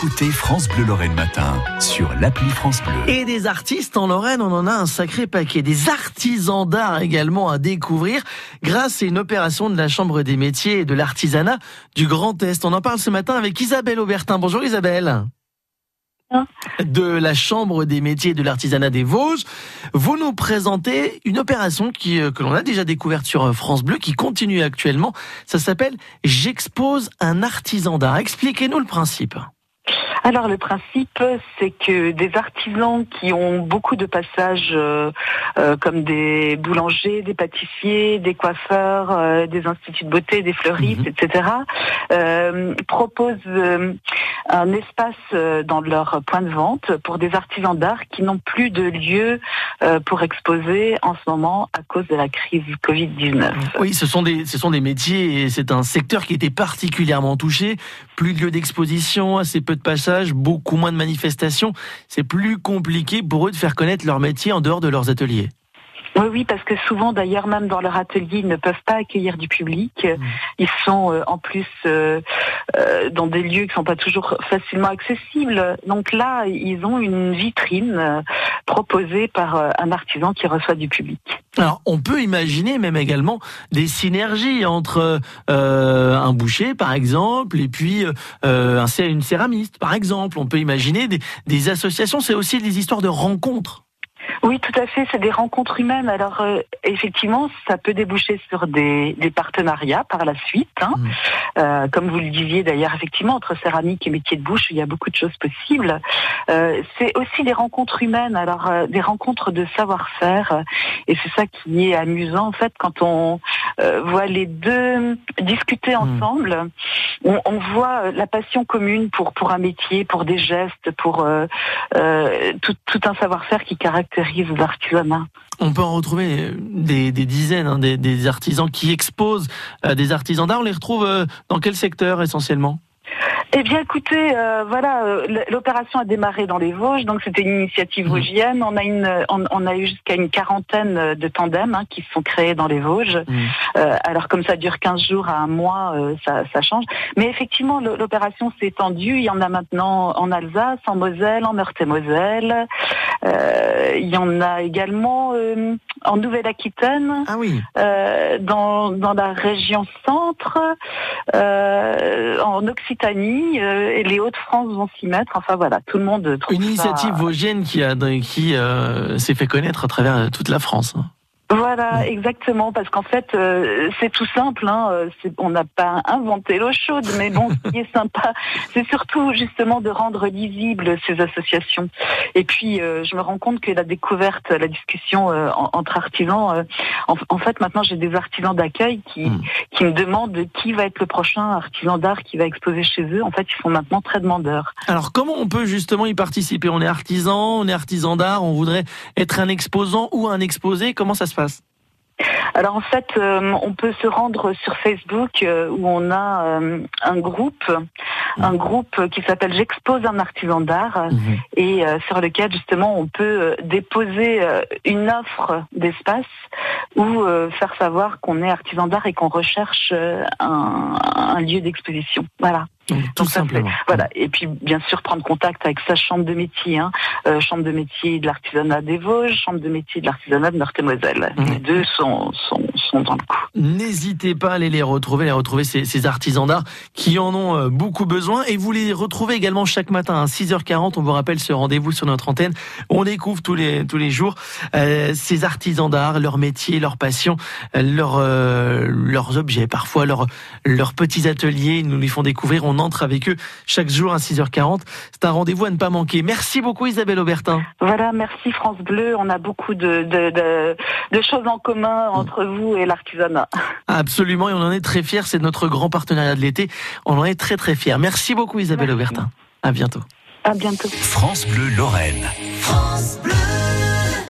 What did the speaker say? Écoutez France Bleu Lorraine Matin sur l'appli France Bleu. Et des artistes en Lorraine, on en a un sacré paquet. Des artisans d'art également à découvrir grâce à une opération de la Chambre des Métiers et de l'artisanat du Grand Est. On en parle ce matin avec Isabelle Aubertin. Bonjour Isabelle. De la Chambre des Métiers et de l'artisanat des Vosges. Vous nous présentez une opération que l'on a déjà découverte sur France Bleu, qui continue actuellement. Ça s'appelle « J'expose un artisan d'art ». Expliquez-nous le principe. Alors le principe, c'est que des artisans qui ont beaucoup de passages comme des boulangers, des pâtissiers, des coiffeurs, des instituts de beauté, des fleuristes, etc. proposent un espace dans leur point de vente pour des artisans d'art qui n'ont plus de lieu pour exposer en ce moment à cause de la crise Covid-19. Oui, ce sont des métiers et c'est un secteur qui était particulièrement touché. Plus de lieux d'exposition, assez peu de passages, beaucoup moins de manifestations. C'est plus compliqué pour eux de faire connaître leur métier en dehors de leurs ateliers. Oui, parce que souvent, d'ailleurs, même dans leur atelier, ils ne peuvent pas accueillir du public. Ils sont en plus dans des lieux qui ne sont pas toujours facilement accessibles. Donc là, ils ont une vitrine proposée par un artisan qui reçoit du public. Alors, on peut imaginer même également des synergies entre un boucher, par exemple, et puis une céramiste, par exemple. On peut imaginer des associations. C'est aussi des histoires de rencontres. Oui, tout à fait, c'est des rencontres humaines. Alors, effectivement, ça peut déboucher sur des partenariats par la suite. Comme vous le disiez d'ailleurs, effectivement, entre céramique et métier de bouche, il y a beaucoup de choses possibles. C'est aussi des rencontres humaines, alors des rencontres de savoir-faire. Et c'est ça qui est amusant, en fait, quand on voit les deux discuter ensemble. On voit la passion commune pour un métier, pour des gestes, pour tout un savoir-faire qui caractérise l'artisanat. On peut en retrouver des dizaines, des artisans qui exposent des artisans d'art. On les retrouve dans quel secteur essentiellement ? Eh bien, écoutez, l'opération a démarré dans les Vosges, donc c'était une initiative vosgienne. On a eu jusqu'à une quarantaine de tandems qui se sont créés dans les Vosges. Alors, comme ça dure 15 jours à un mois, ça change. Mais effectivement, l'opération s'est étendue. Il y en a maintenant en Alsace, en Moselle, en Meurthe-et-Moselle. Il y en a également en Nouvelle-Aquitaine, dans la région centre, en Occitanie, et les Hauts-de-France vont s'y mettre. Enfin voilà, tout le monde trouve une initiative vosgienne qui s'est fait connaître à travers toute la France. Voilà, exactement, parce qu'en fait, c'est tout simple, on n'a pas inventé l'eau chaude, mais bon, ce qui est sympa, c'est surtout justement de rendre lisibles ces associations. Et puis, je me rends compte que la découverte, la discussion entre artisans, en fait, maintenant, j'ai des artisans d'accueil qui me demandent qui va être le prochain artisan d'art qui va exposer chez eux. En fait, ils sont maintenant très demandeurs. Alors, comment on peut justement y participer ? On est artisan, on est artisan d'art, on voudrait être un exposant ou un exposé, comment ça se passe ? Alors en fait, on peut se rendre sur Facebook où on a un groupe qui s'appelle J'expose un artisan d'art et sur lequel justement on peut déposer une offre d'espace ou faire savoir qu'on est artisan d'art et qu'on recherche un lieu d'exposition. Voilà. Donc simplement. Voilà. Et puis bien sûr prendre contact avec sa chambre de métier, chambre de métier de l'artisanat des Vosges, chambre de métier de l'artisanat de Meurthe-et-Moselle. Les deux sont dans le coup. N'hésitez pas à aller les retrouver ces artisans d'art qui en ont beaucoup besoin et vous les retrouvez également chaque matin à 6h40. On vous rappelle ce rendez-vous sur notre antenne. On découvre tous les jours ces artisans d'art, leur métier, leur passion, leurs objets, parfois leurs petits ateliers. Ils nous les font découvrir. On entre avec eux chaque jour à 6h40. C'est un rendez-vous à ne pas manquer. Merci beaucoup Isabelle Aubertin. Voilà, merci France Bleu. On a beaucoup de choses en commun entre vous et l'artisanat. Absolument, et on en est très fiers. C'est notre grand partenariat de l'été. On en est très très fiers. Merci beaucoup Isabelle Aubertin. À bientôt. À bientôt. France Bleu Lorraine. France Bleu.